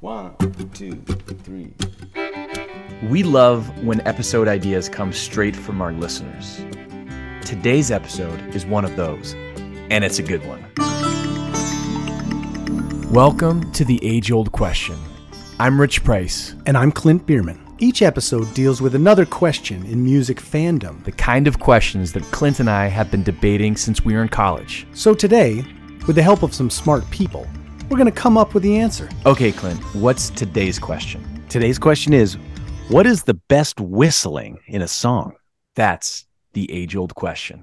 1, 2, 3. We love when episode ideas come straight from our listeners. Today's episode is one of those, and it's a good one. Welcome to The Age-Old Question. I'm Rich Price. And I'm Clint Bierman. Each episode deals with another question in music fandom. The kind of questions that Clint and I have been debating since we were in college. So today, with the help of some smart people, we're going to come up with the answer. Okay, Clint, what's today's question? Today's question is, what is the best whistling in a song? That's the age-old question.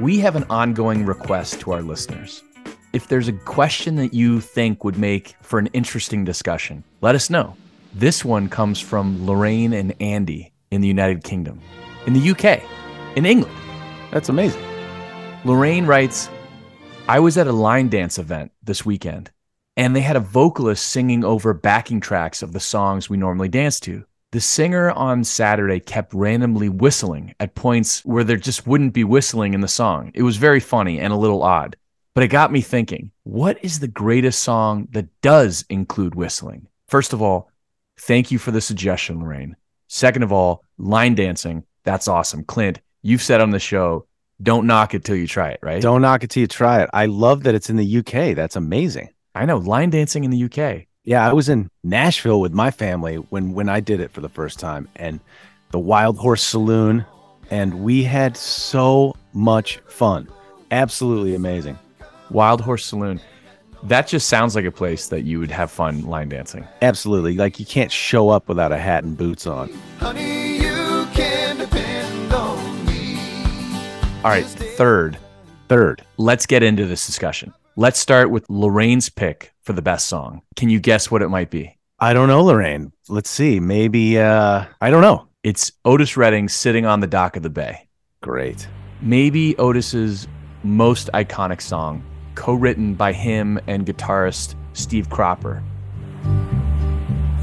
We have an ongoing request to our listeners. If there's a question that you think would make for an interesting discussion, let us know. This one comes from Lorraine and Andy in the United Kingdom. In the UK, in England. That's amazing. Lorraine writes, I was at a line dance event this weekend, and they had a vocalist singing over backing tracks of the songs we normally dance to. The singer on Saturday kept randomly whistling at points where there just wouldn't be whistling in the song. It was very funny and a little odd, but it got me thinking, what is the greatest song that does include whistling? First of all, thank you for the suggestion, Lorraine. Second of all, line dancing. That's awesome. Clint, you've said on the show, don't knock it till you try it, right? Don't knock it till you try it. I love that it's in the UK. That's amazing. I know, line dancing in the UK. Yeah, I was in Nashville with my family when I did it for the first time, and the Wild Horse Saloon, and we had so much fun. Absolutely amazing. Wild Horse Saloon. That just sounds like a place that you would have fun line dancing. Absolutely. Like, you can't show up without a hat and boots on. Honey, you can depend on me. All right, third. Let's get into this discussion. Let's start with Lorraine's pick for the best song. Can you guess what it might be? I don't know, Lorraine. Let's see. Maybe, I don't know. It's Otis Redding, Sitting on the Dock of the Bay. Great. Maybe Otis's most iconic song, co-written by him and guitarist Steve Cropper.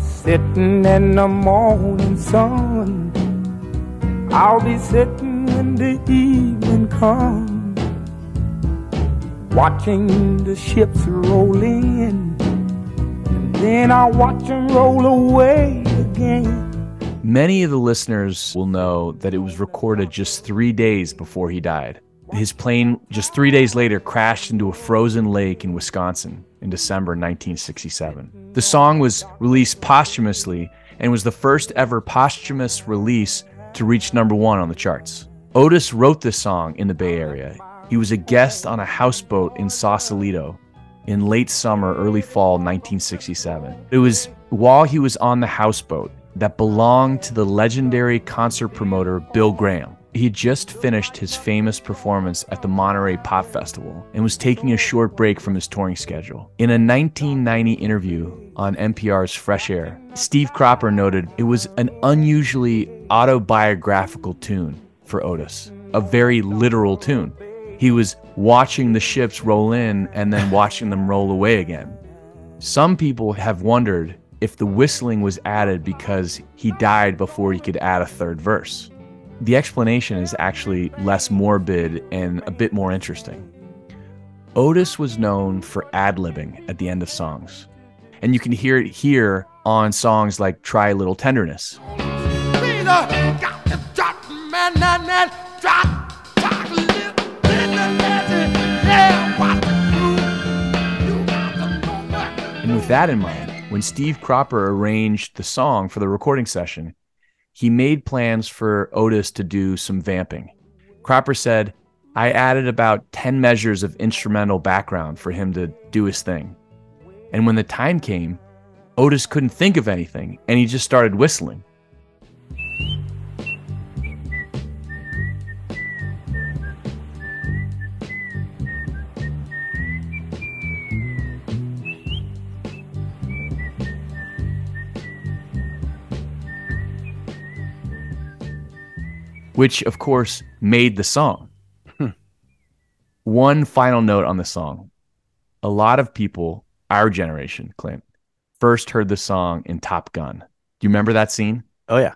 Sitting in the morning sun, I'll be sitting when the evening comes, watching the ships roll in, and then I'll watch them roll away again. Many of the listeners will know that it was recorded just 3 days before he died. His plane just 3 days later crashed into a frozen lake in Wisconsin in December 1967. The song was released posthumously and was the first ever posthumous release to reach #1 on the charts. Otis wrote this song in the Bay Area. He was a guest on a houseboat in Sausalito in late summer, early fall 1967. It was while he was on the houseboat that belonged to the legendary concert promoter Bill Graham. He had just finished his famous performance at the Monterey Pop Festival and was taking a short break from his touring schedule. In a 1990 interview on NPR's Fresh Air, Steve Cropper noted it was an unusually autobiographical tune for Otis, a very literal tune. He was watching the ships roll in and then watching them roll away again. Some people have wondered if the whistling was added because he died before he could add a third verse. The explanation is actually less morbid and a bit more interesting. Otis was known for ad-libbing at the end of songs, and you can hear it here on songs like Try a Little Tenderness. And with that in mind, when Steve Cropper arranged the song for the recording session, he made plans for Otis to do some vamping. Cropper said, I added about 10 measures of instrumental background for him to do his thing. And when the time came, Otis couldn't think of anything, and he just started whistling. Which, of course, made the song. One final note on the song. A lot of people, our generation, Clint, first heard the song in Top Gun. Do you remember that scene? Oh, yeah.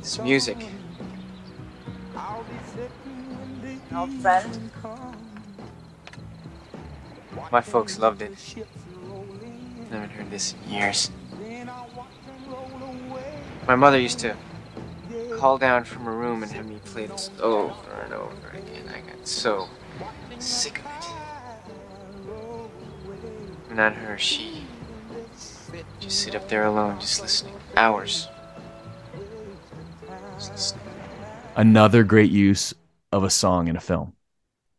It's music. an old friend. My folks loved it. I haven't heard this in years. My mother used to call down from her room and have me play this over and over again. I got so sick of it. Not her, she just sit up there alone, just listening. Hours. Just listening. Another great use of a song in a film.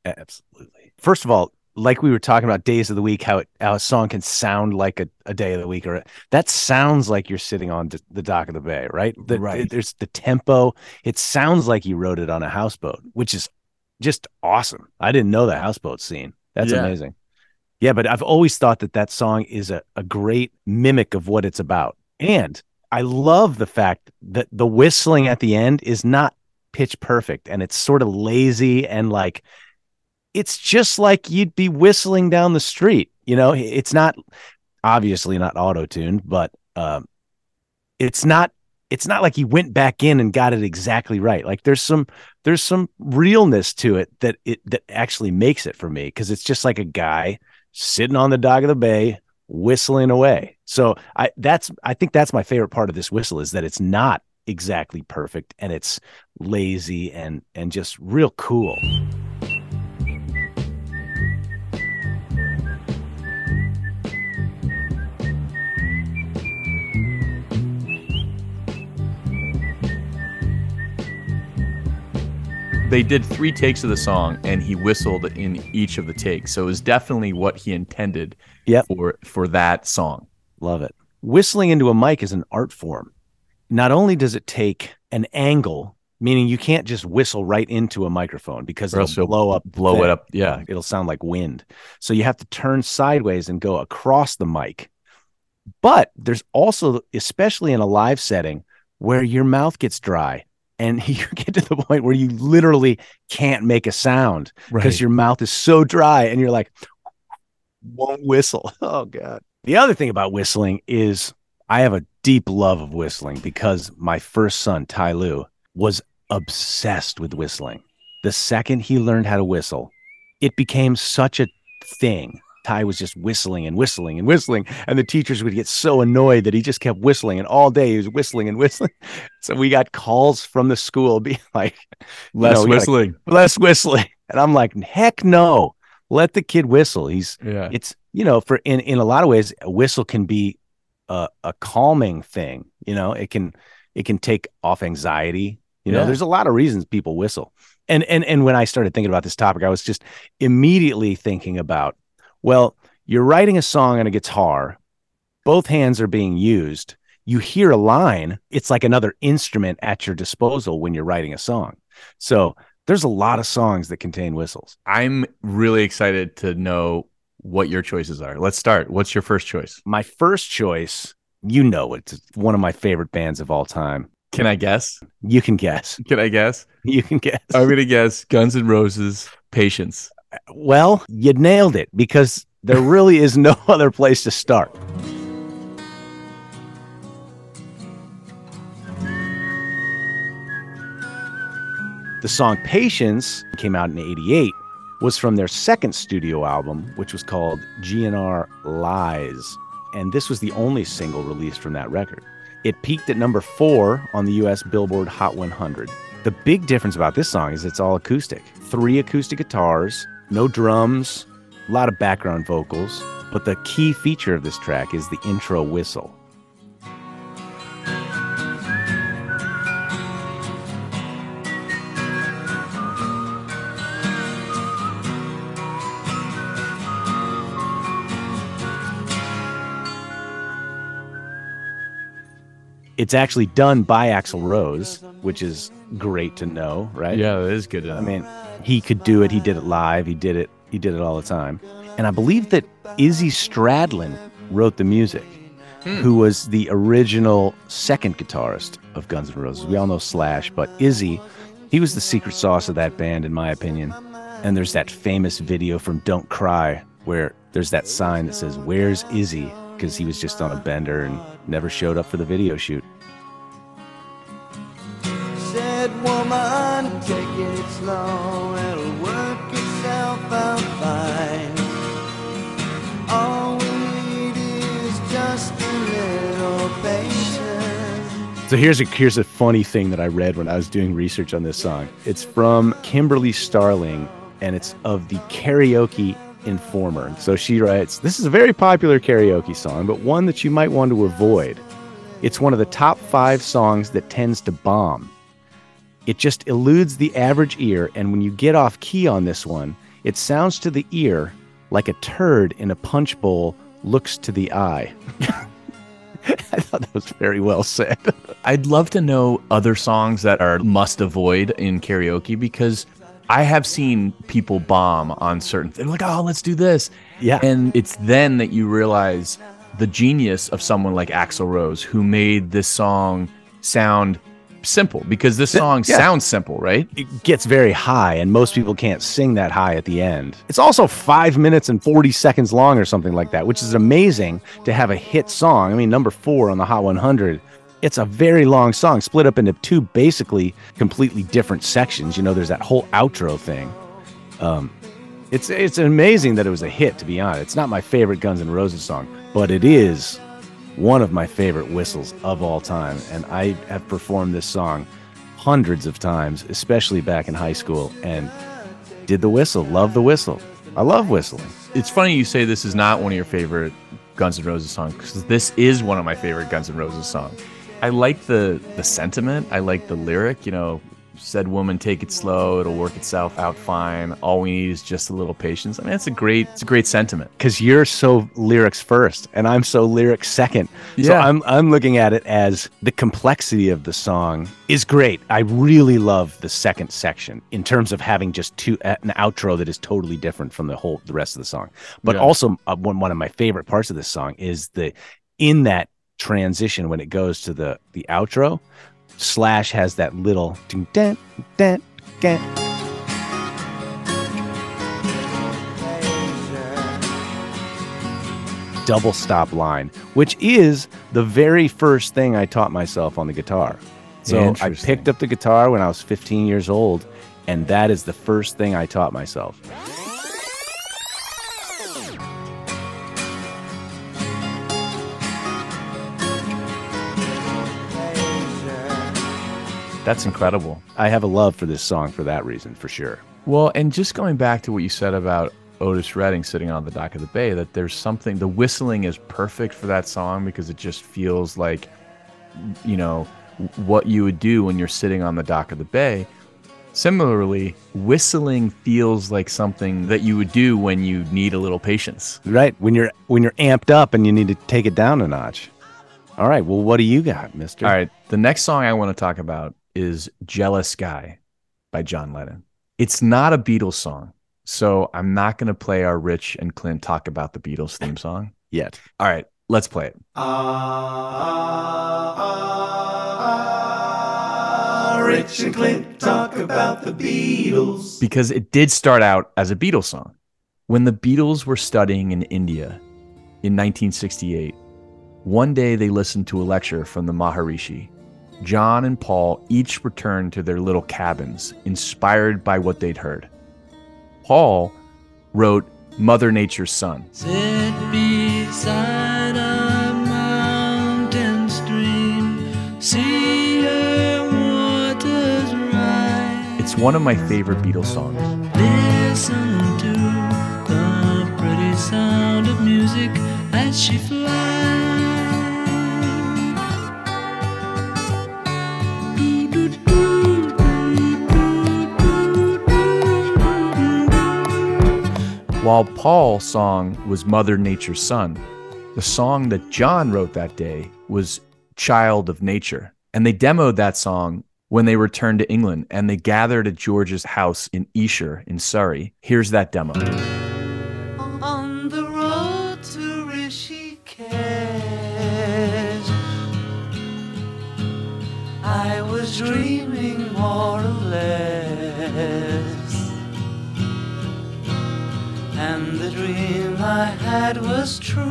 Absolutely. First of all, like we were talking about days of the week, how a song can sound like a day of the week, or that sounds like you're sitting on the dock of the bay, right? Right. There's the tempo. It sounds like you wrote it on a houseboat, which is just awesome. I didn't know the houseboat scene. That's amazing. Yeah, but I've always thought that song is a great mimic of what it's about. And I love the fact that the whistling at the end is not pitch perfect, and it's sort of lazy and like... It's just like you'd be whistling down the street. You know, it's not obviously not auto-tuned, but it's not like he went back in and got it exactly right. Like there's some realness to it that actually makes it for me, because it's just like a guy sitting on the dock of the bay whistling away. So I think that's my favorite part of this whistle, is that it's not exactly perfect and it's lazy and just real cool. They did 3 takes of the song, and he whistled in each of the takes. So it was definitely what he intended for that song. Love it. Whistling into a mic is an art form. Not only does it take an angle, meaning you can't just whistle right into a microphone, because it'll blow it up. Yeah, it'll sound like wind. So you have to turn sideways and go across the mic. But there's also, especially in a live setting, where your mouth gets dry. And you get to the point where you literally can't make a sound because your mouth is so dry and you're like, won't whistle. Oh, God. The other thing about whistling is I have a deep love of whistling because my first son, Ty Lu, was obsessed with whistling. The second he learned how to whistle, it became such a thing. Ty was just whistling and whistling and whistling, and the teachers would get so annoyed that he just kept whistling, and all day he was whistling and whistling. So we got calls from the school being like, less whistling. And I'm like, heck no, let the kid whistle. It's, you know, for in a lot of ways, a whistle can be a calming thing. You know, it can take off anxiety. You know, there's a lot of reasons people whistle. And when I started thinking about this topic, I was just immediately thinking about, well, you're writing a song on a guitar. Both hands are being used. You hear a line. It's like another instrument at your disposal when you're writing a song. So there's a lot of songs that contain whistles. I'm really excited to know what your choices are. Let's start. What's your first choice? My first choice, you know, it's one of my favorite bands of all time. Can I guess? You can guess. Can I guess? You can guess. I'm going to guess Guns N' Roses, Patience. Well, you nailed it, because there really is no other place to start. The song Patience came out in '88, was from their second studio album, which was called G&R Lies. And this was the only single released from that record. It peaked at number 4 on the US Billboard Hot 100. The big difference about this song is it's all acoustic. 3 acoustic guitars. No drums, a lot of background vocals, but the key feature of this track is the intro whistle. It's actually done by Axl Rose, which is great to know, right? Yeah, it is good to know. I mean, he could do it. He did it live. He did it all the time. And I believe that Izzy Stradlin wrote the music, who was the original second guitarist of Guns N' Roses. We all know Slash, but Izzy, he was the secret sauce of that band, in my opinion. And there's that famous video from Don't Cry where there's that sign that says, "Where's Izzy?" Because he was just on a bender and never showed up for the video shoot. Said one woman, take it slow, it'll work itself out fine. All we need is just a little patience. So here's a funny thing that I read when I was doing research on this song. It's from Kimberly Starling, and it's of the Karaoke Informer. So she writes, this is a very popular karaoke song, but one that you might want to avoid. It's one of the top 5 songs that tends to bomb. It just eludes the average ear, and when you get off key on this one, it sounds to the ear like a turd in a punch bowl looks to the eye. I thought that was very well said. I'd love to know other songs that are must avoid in karaoke, because I have seen people bomb on certain things. They're like, oh, let's do this. Yeah. And it's then that you realize the genius of someone like Axl Rose, who made this song sound simple, because this song sounds simple, right? It gets very high, and most people can't sing that high at the end. It's also 5 minutes and 40 seconds long or something like that, which is amazing to have a hit song. I mean, number 4 on the Hot 100. It's a very long song split up into 2 basically completely different sections. You know, there's that whole outro thing. It's amazing that it was a hit, to be honest. It's not my favorite Guns N' Roses song, but it is one of my favorite whistles of all time. And I have performed this song hundreds of times, especially back in high school, and did the whistle, love the whistle. I love whistling. It's funny you say this is not one of your favorite Guns N' Roses songs, because this is one of my favorite Guns N' Roses songs. I like the sentiment. I like the lyric, you know, said woman, take it slow, it'll work itself out fine, all we need is just a little patience. I mean, it's a great sentiment, because you're so lyrics first and I'm so lyrics second. Yeah. So I'm looking at it as the complexity of the song is great. I really love the second section in terms of having just an outro that is totally different from the rest of the song. But also one of my favorite parts of this song is in that transition when it goes to the outro, Slash has that little dun, dun, dun. Double stop line, which is the very first thing I taught myself on the guitar. So I picked up the guitar when I was 15 years old, and that is the first thing I taught myself. That's incredible. I have a love for this song for that reason, for sure. Well, and just going back to what you said about Otis Redding sitting on the dock of the bay, that there's something, the whistling is perfect for that song, because it just feels like, you know, what you would do when you're sitting on the dock of the bay. Similarly, whistling feels like something that you would do when you need a little patience. Right, when you're amped up and you need to take it down a notch. All right, well, what do you got, mister? All right, the next song I want to talk about is Jealous Guy by John Lennon. It's not a Beatles song, so I'm not going to play our Rich and Clint talk about the Beatles theme song yet. All right, let's play it. Rich and Clint talk about the Beatles. Because it did start out as a Beatles song. When the Beatles were studying in India in 1968, one day they listened to a lecture from the Maharishi. John and Paul each returned to their little cabins, inspired by what they'd heard. Paul wrote Mother Nature's Son. Sit beside a mountain stream, see her waters rise. It's one of my favorite Beatles songs. Listen to the pretty sound of music as she flies. While Paul's song was Mother Nature's Son, the song that John wrote that day was Child of Nature. And they demoed that song when they returned to England, and they gathered at George's house in Esher in Surrey. Here's that demo. On the road to Rishikesh, I was dreaming more or less. And the dream I had was true.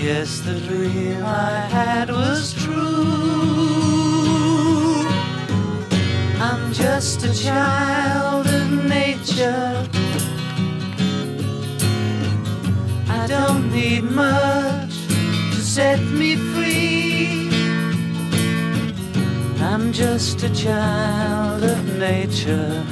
Yes, the dream I had was true. just a child of nature. I don't need much to set me free. I'm just a child of nature.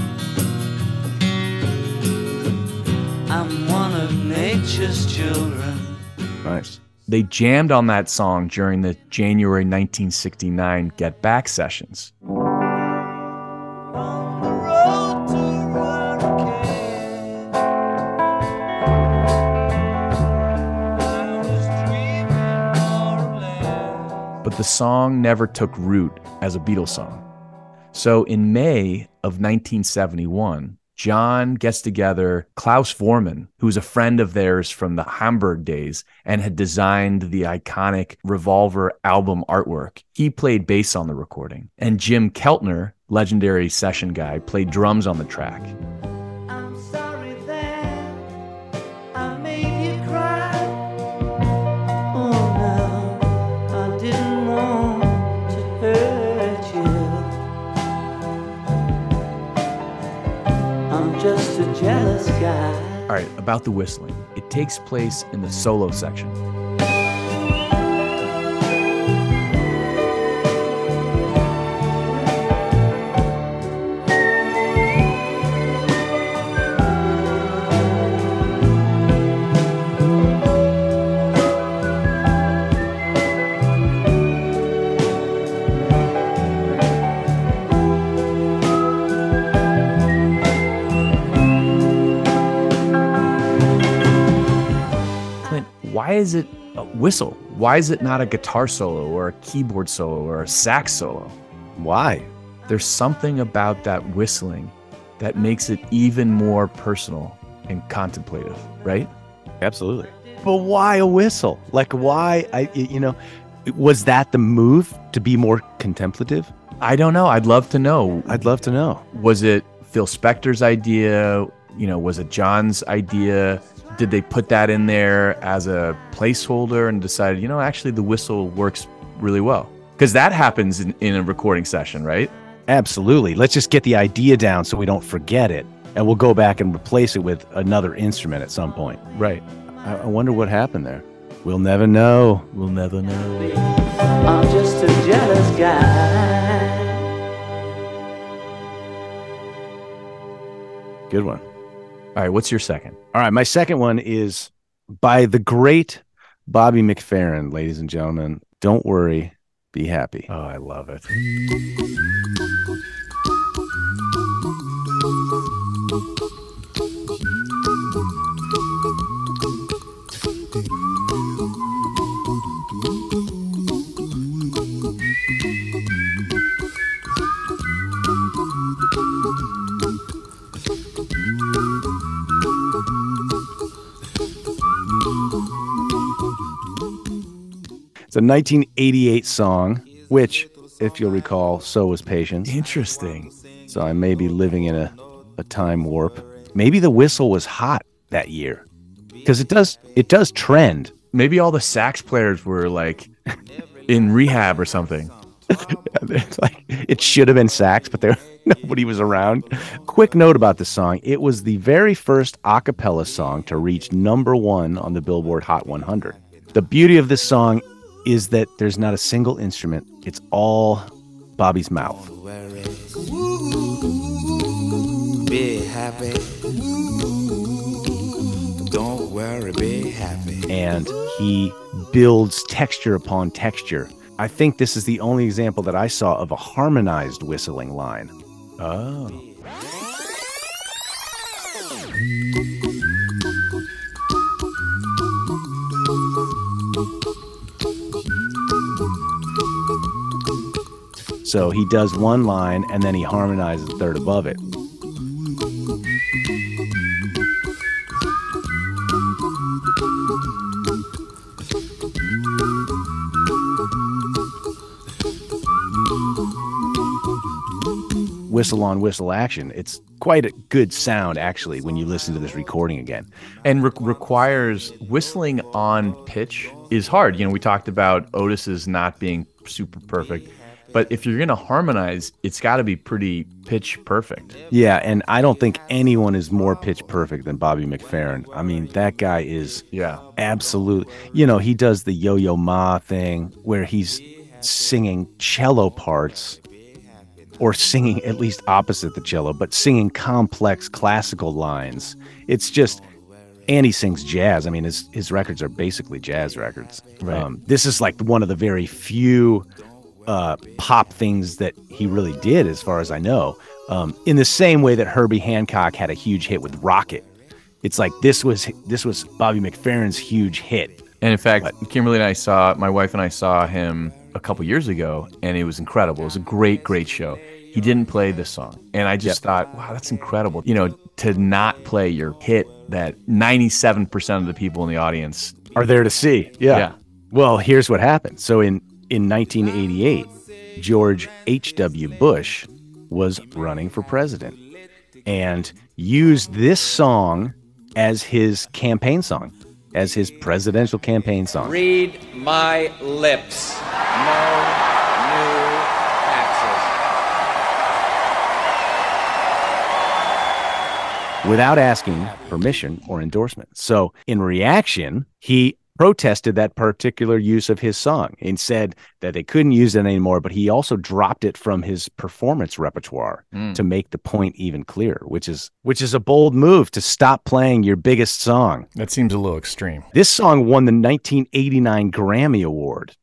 I'm one of nature's children. Nice. They jammed on that song during the January 1969 Get Back sessions. But the song never took root as a Beatles song. So in May of 1971, John gets together Klaus Voormann, who's a friend of theirs from the Hamburg days and had designed the iconic Revolver album artwork. He played bass on the recording. And Jim Keltner, legendary session guy, played drums on the track. I'm sorry that I made you cry. Oh no, I didn't want to hurt you. I'm just a jealous guy. All right, about the whistling. It takes place in the solo section. Why is it a whistle? Why is it not a guitar solo or a keyboard solo or a sax solo? Why? There's something about that whistling that makes it even more personal and contemplative, right? Absolutely. But why a whistle? Like why, was that the move to be more contemplative? I don't know. I'd love to know. Was it Phil Spector's idea? Was it John's idea? Did they put that in there as a placeholder and decided, actually the whistle works really well? Because that happens in a recording session, right? Absolutely. Let's just get the idea down so we don't forget it. And we'll go back and replace it with another instrument at some point. Right. I wonder what happened there. We'll never know. We'll never know. I'm just a jealous guy. Good one. All right, what's your second? All right, my second one is by the great Bobby McFerrin, ladies and gentlemen. Don't worry, be happy. Oh, I love it. It's a 1988 song, which, if you'll recall, so was Patience. Interesting. So I may be living in a time warp. Maybe the whistle was hot that year, because it does trend. Maybe all the sax players were like in rehab or something. It's like it should have been sax, but nobody was around. Quick note about this song: it was the very first a cappella song to reach number one on the Billboard Hot 100. The beauty of this song is that there's not a single instrument. It's all Bobby's mouth. Be happy. Don't worry, be happy. And he builds texture upon texture. I think this is the only example that I saw of a harmonized whistling line. Oh. So he does one line, and then he harmonizes the third above it. Whistle on whistle action. It's quite a good sound, actually, when you listen to this recording again. And requires whistling on pitch is hard. We talked about Otis's not being super perfect. But if you're going to harmonize, it's got to be pretty pitch perfect. Yeah, and I don't think anyone is more pitch perfect than Bobby McFerrin. I mean, that guy is absolutely... You know, he does the Yo-Yo Ma thing where he's singing cello parts or singing at least opposite the cello, but singing complex classical lines. It's just... And he sings jazz. I mean, his records are basically jazz records. Right. This is like one of the very few... pop things that he really did, as far as I know, in the same way that Herbie Hancock had a huge hit with Rocket. It's like this was Bobby McFerrin's huge hit. And in fact, Kimberly and I saw, my wife and I saw him a couple years ago, and it was incredible. It was a great, great show. He didn't play this song, and I just thought, wow, that's incredible. You know, to not play your hit that 97% of the people in the audience are there to see. Yeah. Well, here's what happened. So In 1988, George H.W. Bush was running for president and used this song as his campaign song, as his presidential campaign song. Read my lips. No new taxes. Without asking permission or endorsement. So in reaction, he protested that particular use of his song and said that they couldn't use it anymore, but he also dropped it from his performance repertoire to make the point even clearer, which is a bold move to stop playing your biggest song. That seems a little extreme. This song won the 1989 Grammy Award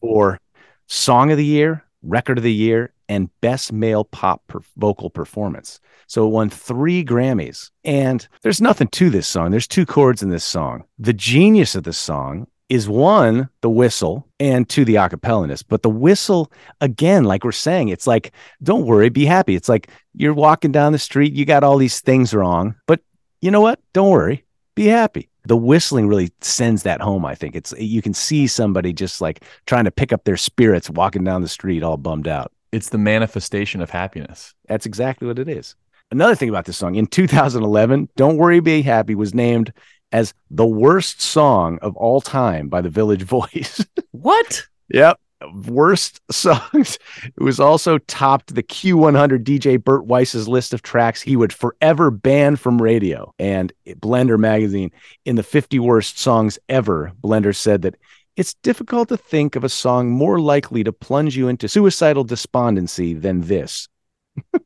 for Song of the Year, Record of the Year, and Best Male Pop Vocal Performance. So it won 3 Grammys. And there's nothing to this song. There's 2 chords in this song. The genius of this song is, one, the whistle, and two, the acapellanist. But the whistle, again, like we're saying, it's like, don't worry, be happy. It's like you're walking down the street, you got all these things wrong, but you know what? Don't worry, be happy. The whistling really sends that home, I think. You can see somebody just like trying to pick up their spirits, walking down the street all bummed out. It's the manifestation of happiness. That's exactly what it is. Another thing about this song, in 2011, Don't Worry, Be Happy was named as the worst song of all time by the Village Voice. What? Yep. Worst songs. It was also topped the Q100 DJ Bert Weiss's list of tracks he would forever ban from radio. And Blender magazine, in the 50 worst songs ever, Blender said that it's difficult to think of a song more likely to plunge you into suicidal despondency than this.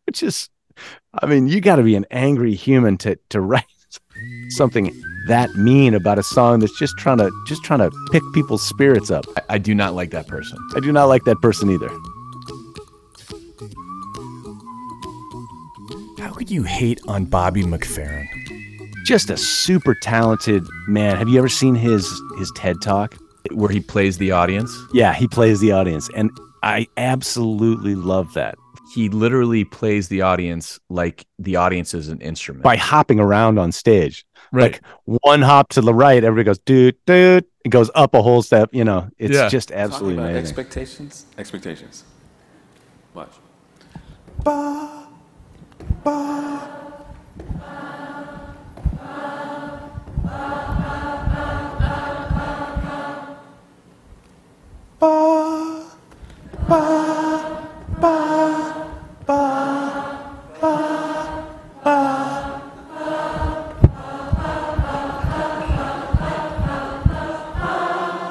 Which is, I mean, you got to be an angry human to write something that mean about a song that's just trying to pick people's spirits up. I do not like that person. I do not like that person either. How could you hate on Bobby McFerrin? Just a super talented man. Have you ever seen his TED Talk? Where he plays the audience? Yeah, he plays the audience. And I absolutely love that. He literally plays the audience like the audience is an instrument. By hopping around on stage. Right. Like one hop to the right, everybody goes, doot, doot. It goes up a whole step. You know, it's just absolutely amazing. Expectations. Watch. Ba, ba, ba, ba, ba, ba, ba, ba. Ba, ba, ba, ba.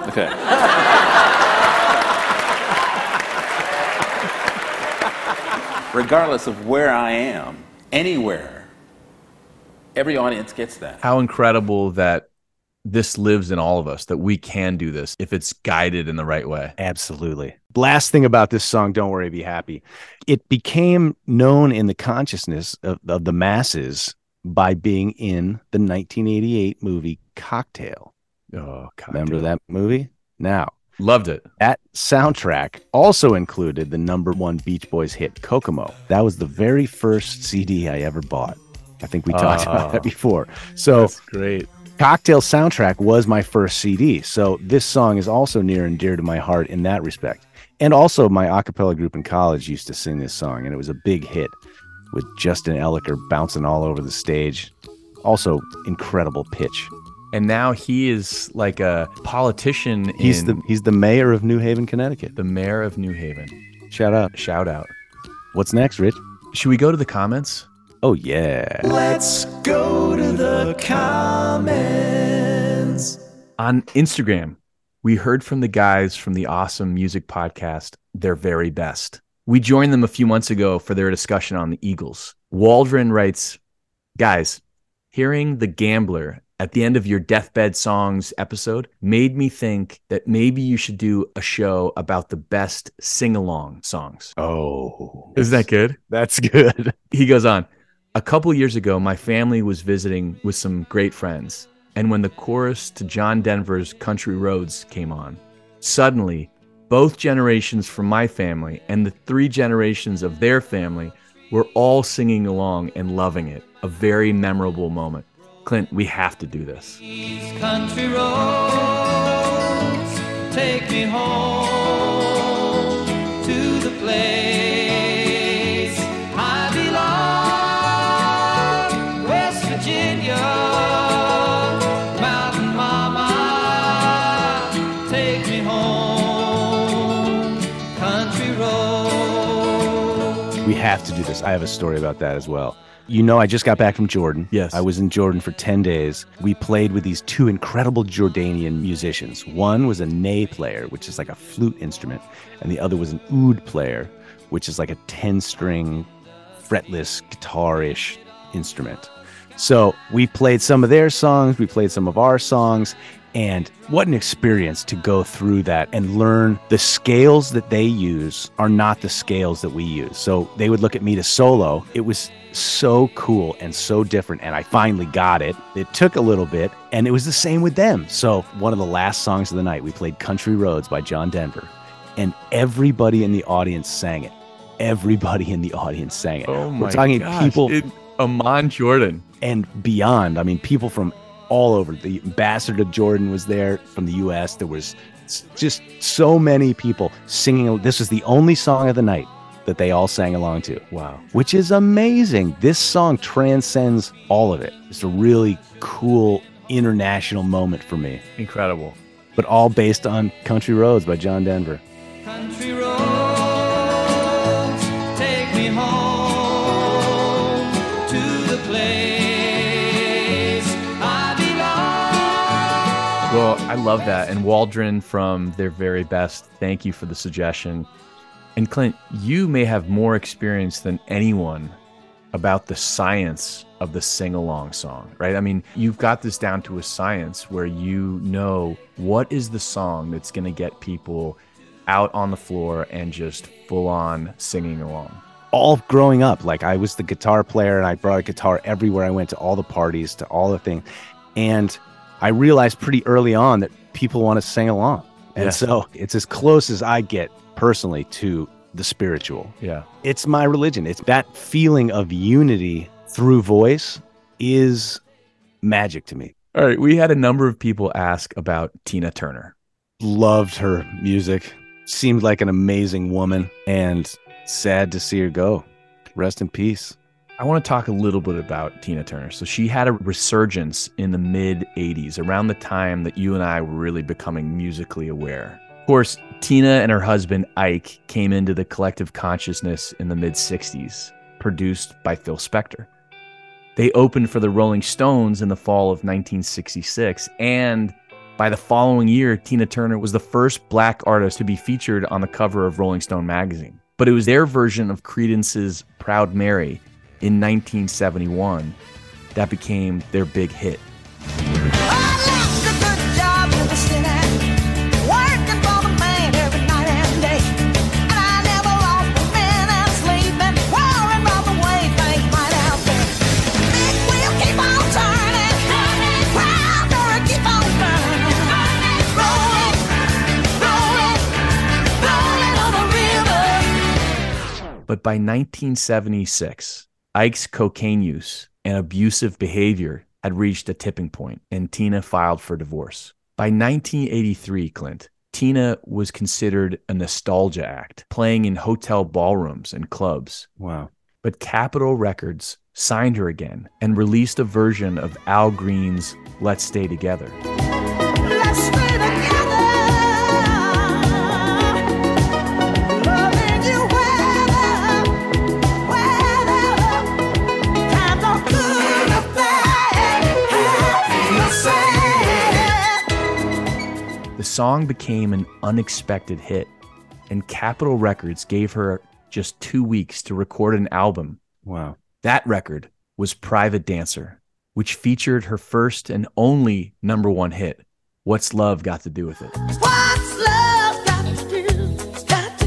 Okay. Regardless of where I am, anywhere, every audience gets that. How incredible that this lives in all of us, that we can do this if it's guided in the right way. Absolutely. Last thing about this song, Don't Worry, Be Happy. It became known in the consciousness of the masses by being in the 1988 movie Cocktail. Oh, Cocktail. Remember that movie? Now. Loved it. That soundtrack also included the #1 Beach Boys hit, Kokomo. That was the very first CD I ever bought. I think we talked about that before. So that's great. Cocktail soundtrack was my first CD, so this song is also near and dear to my heart in that respect. And also my a cappella group in college used to sing this song, and it was a big hit with Justin Elliker bouncing all over the stage. Also incredible pitch. And now he is like a politician. He's the mayor of New Haven, Connecticut. The mayor of New Haven. Shout out. What's next, Rich? Should we go to the comments? Oh, yeah. Let's go to the comments. On Instagram, we heard from the guys from the awesome music podcast, Their Very Best. We joined them a few months ago for their discussion on the Eagles. Waldron writes, guys, hearing The Gambler at the end of your Deathbed Songs episode made me think that maybe you should do a show about the best sing-along songs. Oh. Is that good? That's good. He goes on. A couple years ago, my family was visiting with some great friends. And when the chorus to John Denver's Country Roads came on, suddenly both generations from my family and the three generations of their family were all singing along and loving it. A very memorable moment. Clint, we have to do this. These country roads take me home to the place I belong, West Virginia, Mountain Mama, take me home, country roads. We have to do this. I have a story about that as well. You know, I just got back from Jordan. Yes. I was in Jordan for 10 days. We played with these two incredible Jordanian musicians. One was a ney player, which is like a flute instrument, and the other was an oud player, which is like a 10-string, fretless, guitar-ish instrument. So we played some of their songs, we played some of our songs, and what an experience to go through that and learn the scales that they use are not the scales that we use. So they would look at me to solo. It was so cool and so different, and I finally got it. It took a little bit, and it was the same with them. So one of the last songs of the night, we played Country Roads by John Denver, and everybody in the audience sang it. Oh my gosh. We're talking people. Amman Jordan. And beyond. I mean, people from all over. The ambassador to Jordan was there from the U.S. There was just so many people singing. This was the only song of the night that they all sang along to. Wow. Which is amazing. This song transcends all of it. It's a really cool international moment for me. Incredible. But all based on Country Roads by John Denver. Country roads, take me home to the place I belong. Well, I love that. And Waldron from Their Very Best, thank you for the suggestion. And Clint, you may have more experience than anyone about the science of the sing-along song, right? I mean, you've got this down to a science where you know what is the song that's going to get people out on the floor and just full-on singing along. All growing up, like I was the guitar player and I brought a guitar everywhere I went, to all the parties, to all the things. And I realized pretty early on that people want to sing along. And so it's as close as I get personally to the spiritual. Yeah. It's my religion. It's that feeling of unity through voice is magic to me. All right. We had a number of people ask about Tina Turner. Loved her music. Seemed like an amazing woman, and sad to see her go. Rest in peace. I want to talk a little bit about Tina Turner. So she had a resurgence in the mid-'80s, around the time that you and I were really becoming musically aware. Of course, Tina and her husband, Ike, came into the collective consciousness in the mid-'60s, produced by Phil Spector. They opened for the Rolling Stones in the fall of 1966, and by the following year, Tina Turner was the first Black artist to be featured on the cover of Rolling Stone magazine. But it was their version of Creedence's Proud Mary in 1971 that became their big hit. But by 1976, Ike's cocaine use and abusive behavior had reached a tipping point, and Tina filed for divorce. By 1983, Clint, Tina was considered a nostalgia act, playing in hotel ballrooms and clubs. Wow. But Capitol Records signed her again and released a version of Al Green's Let's Stay Together. Let's stay together. Loving you. song became an unexpected hit, and Capitol Records gave her just 2 weeks to record an album. Wow. That record was Private Dancer, which featured her first and only number one hit, What's Love Got to Do With It? What's love got to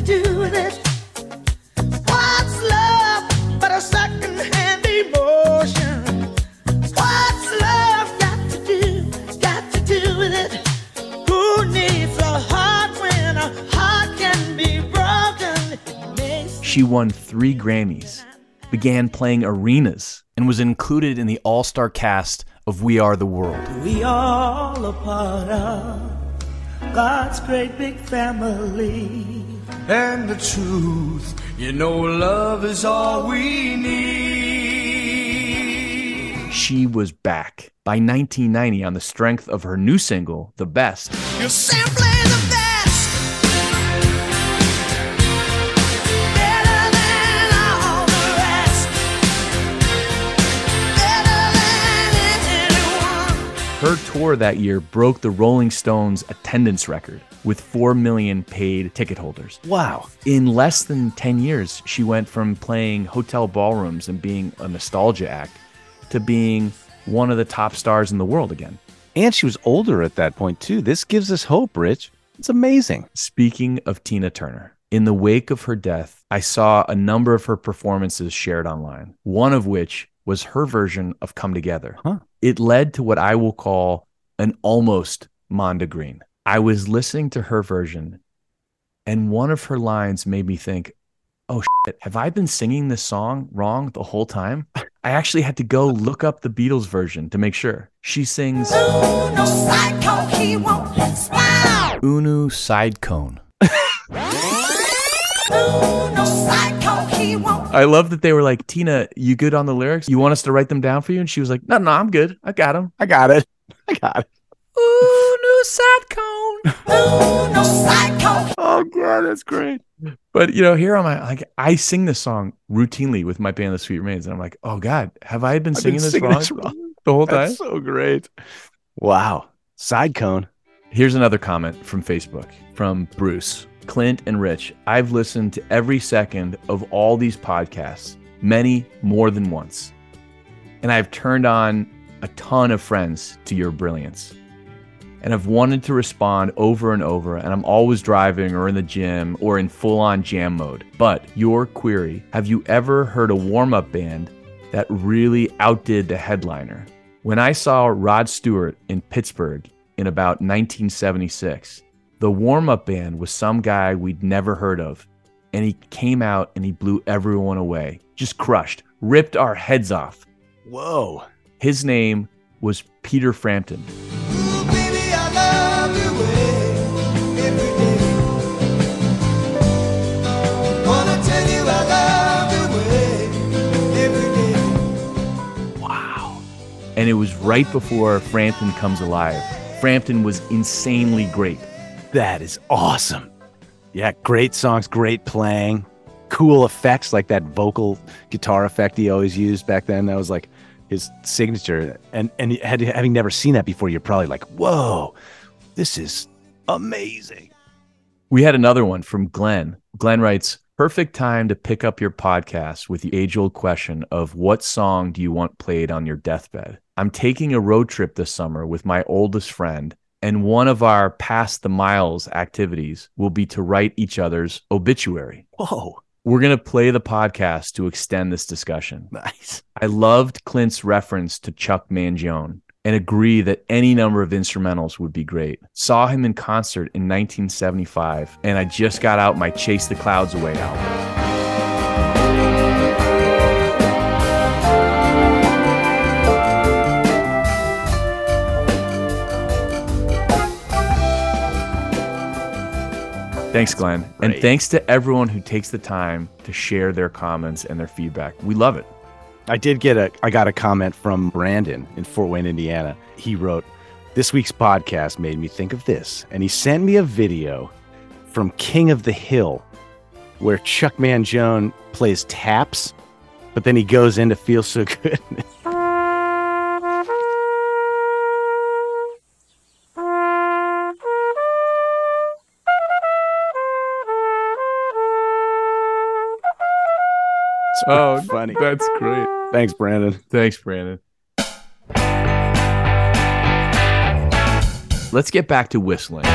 do with it? What's love but a second-hand emotion? What's love got to do with it? Who needs a heart when a heart can be broken? She won 3 Grammys, began playing arenas, and was included in the all-star cast of We Are the World. We all are part of God's great big family. And the truth, you know, love is all we need. She was back by 1990 on the strength of her new single, The Best. You're simply the best. Better than all the rest. Her tour that year broke the Rolling Stones attendance record with 4 million paid ticket holders. Wow. In less than 10 years, she went from playing hotel ballrooms and being a nostalgia act to being one of the top stars in the world again. And she was older at that point, too. This gives us hope, Rich. It's amazing. Speaking of Tina Turner, in the wake of her death, I saw a number of her performances shared online, one of which was her version of Come Together. Huh. It led to what I will call an almost Monda Green. I was listening to her version, and one of her lines made me think, oh, shit, have I been singing this song wrong the whole time? I actually had to go look up the Beatles version to make sure. She sings, Uno side cone, he won't smile. Uno side cone. Uno side cone, he won't. I love that they were like, Tina, you good on the lyrics? You want us to write them down for you? And she was like, no, I'm good. I got them. I got it. Uno side cone. Uno side cone. Oh, God, that's great. But, you know, here am I, like, I sing this song routinely with my band, The Sweet Remains. And I'm like, oh, God, have I been singing this wrong the whole time? That's so great. Wow. Side cone. Here's another comment from Facebook from Bruce. Clint and Rich, I've listened to every second of all these podcasts, many more than once. And I've turned on a ton of friends to your brilliance. And I've wanted to respond over and over, and I'm always driving or in the gym or in full-on jam mode. But your query, have you ever heard a warm-up band that really outdid the headliner? When I saw Rod Stewart in Pittsburgh in about 1976, the warm-up band was some guy we'd never heard of, and he came out and he blew everyone away, just crushed, ripped our heads off. Whoa. His name was Peter Frampton. And it was right before Frampton Comes Alive. Frampton was insanely great. That is awesome. Yeah, great songs, great playing, cool effects like that vocal guitar effect he always used back then. That was like his signature. And having never seen that before, you're probably like, whoa, this is amazing. We had another one from Glenn. Glenn writes, perfect time to pick up your podcast with the age-old question of what song do you want played on your deathbed? I'm taking a road trip this summer with my oldest friend, and one of our Past the Miles activities will be to write each other's obituary. Whoa. We're going to play the podcast to extend this discussion. Nice. I loved Clint's reference to Chuck Mangione and agree that any number of instrumentals would be great. Saw him in concert in 1975, and I just got out my Chase the Clouds Away album. Thanks, Glenn. Great. And thanks to everyone who takes the time to share their comments and their feedback. We love it. I got a comment from Brandon in Fort Wayne, Indiana. He wrote, this week's podcast made me think of this. And he sent me a video from King of the Hill where Chuck Mangione plays taps, but then he goes into Feel So Good. Oh, funny. That's great. Thanks, Brandon. Thanks, Brandon. Let's get back to whistling.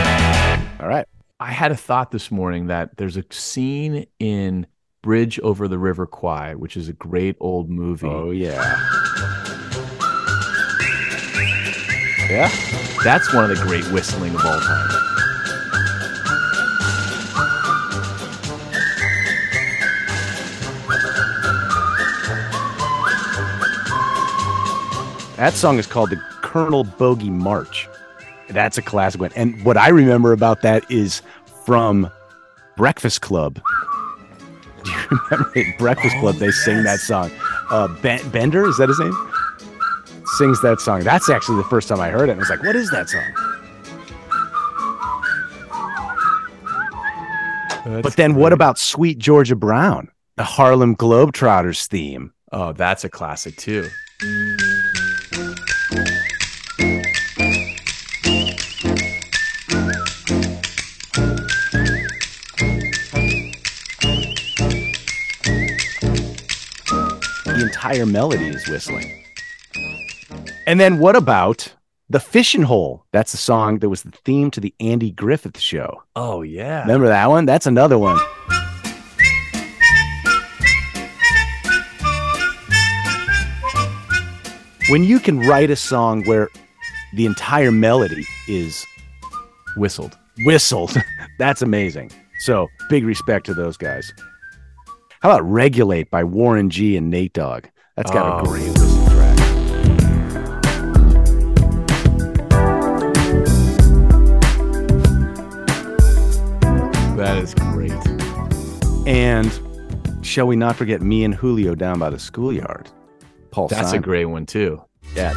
All right. I had a thought this morning that there's a scene in Bridge Over the River Kwai, which is a great old movie. Oh, yeah. Yeah? That's one of the great whistling of all time. That song is called the Colonel Bogey March. That's a classic one. And what I remember about that is from Breakfast Club. Do you remember it? Breakfast Club, they sing that song. Bender, is that his name? Sings that song. That's actually the first time I heard it. I was like, what is that song? That's but then great. What about Sweet Georgia Brown? The Harlem Globetrotters theme. Oh, that's a classic too. Entire melody is whistling. And then what about The Fishing Hole? That's the song that was the theme to the Andy Griffith Show. Oh, yeah. Remember that one? That's another one. When you can write a song where the entire melody is whistled. That's amazing. So big respect to those guys. How about Regulate by Warren G and Nate Dogg? That's got a great listen track. That is great. And shall we not forget Me and Julio Down by the Schoolyard? Paul Simon. That's a great one, too. Yeah.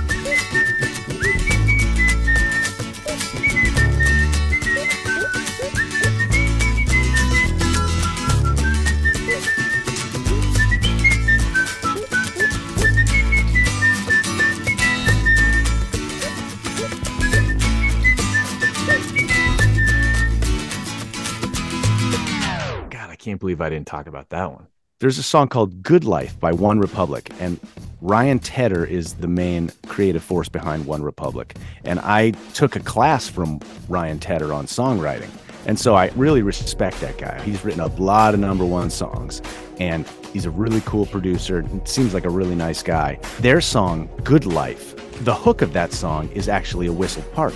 Can't believe I didn't talk about that one. There's a song called Good Life by One Republic, and Ryan Tedder is the main creative force behind One Republic. And I took a class from Ryan Tedder on songwriting. And so I really respect that guy. He's written a lot of number one songs, and he's a really cool producer. It seems like a really nice guy. Their song, Good Life, the hook of that song is actually a whistled part.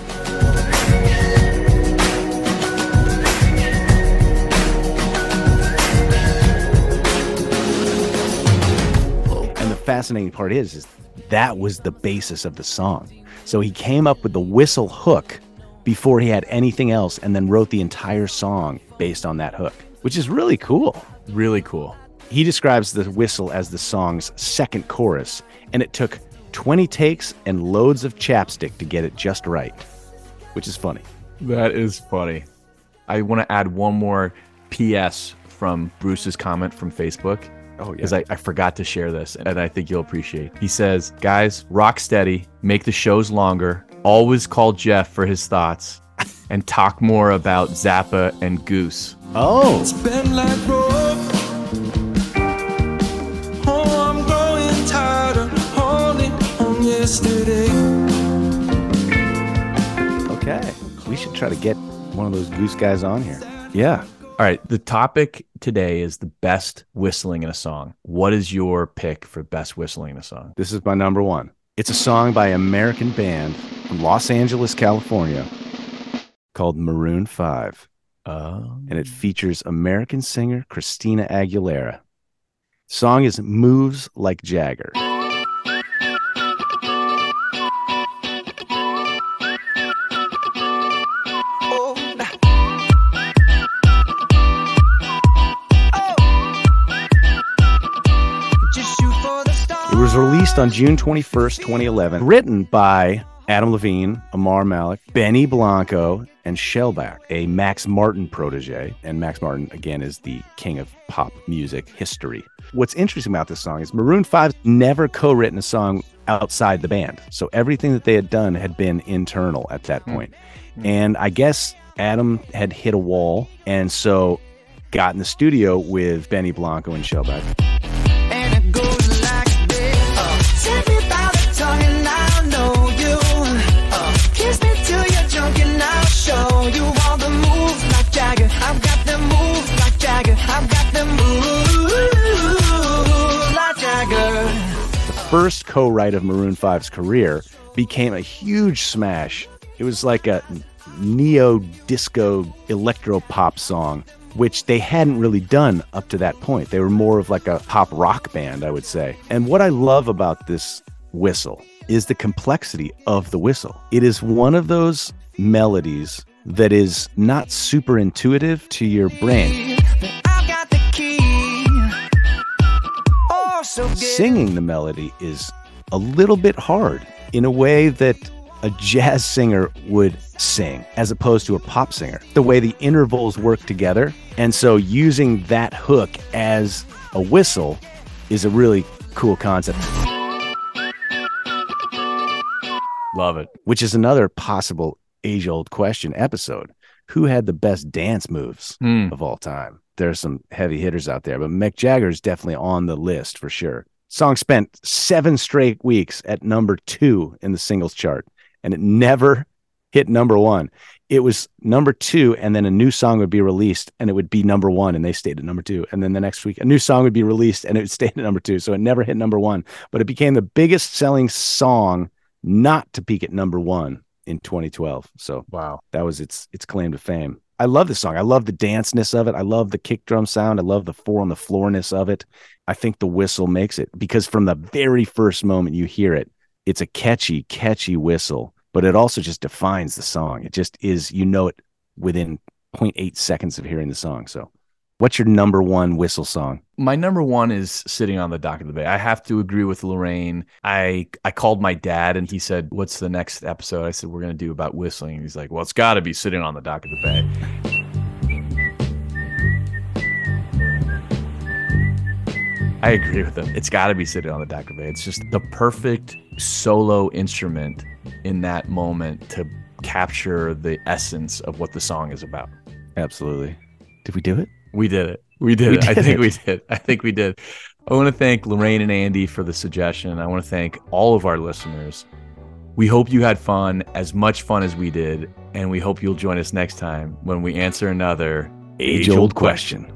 Fascinating part is that was the basis of the song. So he came up with the whistle hook before he had anything else, and then wrote the entire song based on that hook, which is really cool. Really cool. He describes the whistle as the song's second chorus, and it took 20 takes and loads of chapstick to get it just right, which is funny. That is funny. I want to add one more PS from Bruce's comment from Facebook. Oh, yeah. Because I forgot to share this, and I think you'll appreciate. He says, guys, rock steady, make the shows longer, always call Jeff for his thoughts, and talk more about Zappa and Goose. Oh. It's been like rope. Oh, I'm growing tired of holding on yesterday. Okay. We should try to get one of those Goose guys on here. Yeah. All right, the topic today is the best whistling in a song. What is your pick for best whistling in a song? This is my number one. It's a song by an American band from Los Angeles, California, called Maroon 5. Oh. And it features American singer Christina Aguilera. Song is Moves Like Jagger. Was released on June 21st, 2011, written by Adam Levine, Amar Malik, Benny Blanco, and Shellback, a Max Martin protege. And Max Martin, again, is the king of pop music history. What's interesting about this song is Maroon 5 never co-written a song outside the band. So everything that they had done had been internal at that point. And I guess Adam had hit a wall and so got in the studio with Benny Blanco and Shellback. you all the moves like Jagger. I've got them moves like Jagger. I've got them moves like Jagger. The first co-write of Maroon 5's career became a huge smash. It was like a neo-disco electro-pop song, which they hadn't really done up to that point. They were more of like a pop rock band, I would say. And what I love about this whistle is the complexity of the whistle. It is one of those melodies that is not super intuitive to your brain. I've got the key. Oh, so good. Singing the melody is a little bit hard in a way that a jazz singer would sing as opposed to a pop singer, the way the intervals work together. And so using that hook as a whistle is a really cool concept. Love it. Which is another possible age-old question episode. Who had the best dance moves of all time? There are some heavy hitters out there, but Mick Jagger is definitely on the list for sure. Song spent 7 straight weeks at number 2 in the singles chart, and it never hit number 1. It was number 2, and then a new song would be released, and it would be number 1, and they stayed at number 2. And then the next week, a new song would be released, and it stayed at number 2. So it never hit number 1, but it became the biggest selling song not to peak at number 1 in 2012. So wow, that was its claim to fame. I love this song. I love the dance-ness of it. I love the kick drum sound. I love the four-on-the-floor-ness of it. I think the whistle makes it, because from the very first moment you hear it, it's a catchy, catchy whistle, but it also just defines the song. It just is, you know it within 0.8 seconds of hearing the song. So what's your number 1 whistle song? My number 1 is Sitting on the Dock of the Bay. I have to agree with Lorraine. I called my dad and he said, what's the next episode? I said, we're going to do about whistling. And he's like, well, it's got to be Sitting on the Dock of the Bay. I agree with him. It's got to be Sitting on the Dock of the Bay. It's just the perfect solo instrument in that moment to capture the essence of what the song is about. Absolutely. Did we do it? We did it. I think we did. I want to thank Lorraine and Andy for the suggestion. I want to thank all of our listeners. We hope you had fun, as much fun as we did. And we hope you'll join us next time when we answer another age-old question.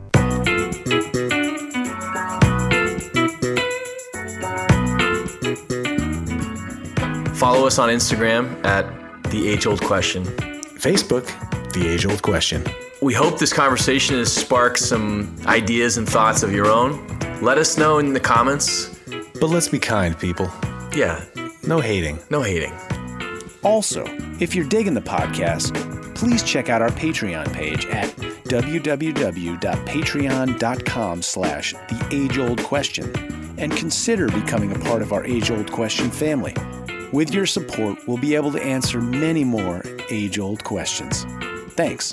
Follow us on Instagram at The Age Old Question. Facebook, The Age Old Question. We hope this conversation has sparked some ideas and thoughts of your own. Let us know in the comments. But let's be kind, people. Yeah. No hating. No hating. Also, if you're digging the podcast, please check out our Patreon page at www.patreon.com/theageoldquestion and consider becoming a part of our Age Old Question family. With your support, we'll be able to answer many more age-old questions. Thanks.